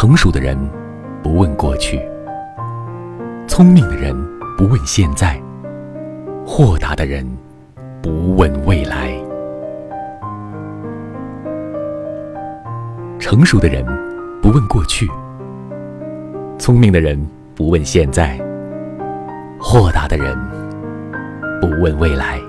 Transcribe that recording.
成熟的人不问过去，聪明的人不问现在，豁达的人不问未来。成熟的人不问过去，聪明的人不问现在，豁达的人不问未来。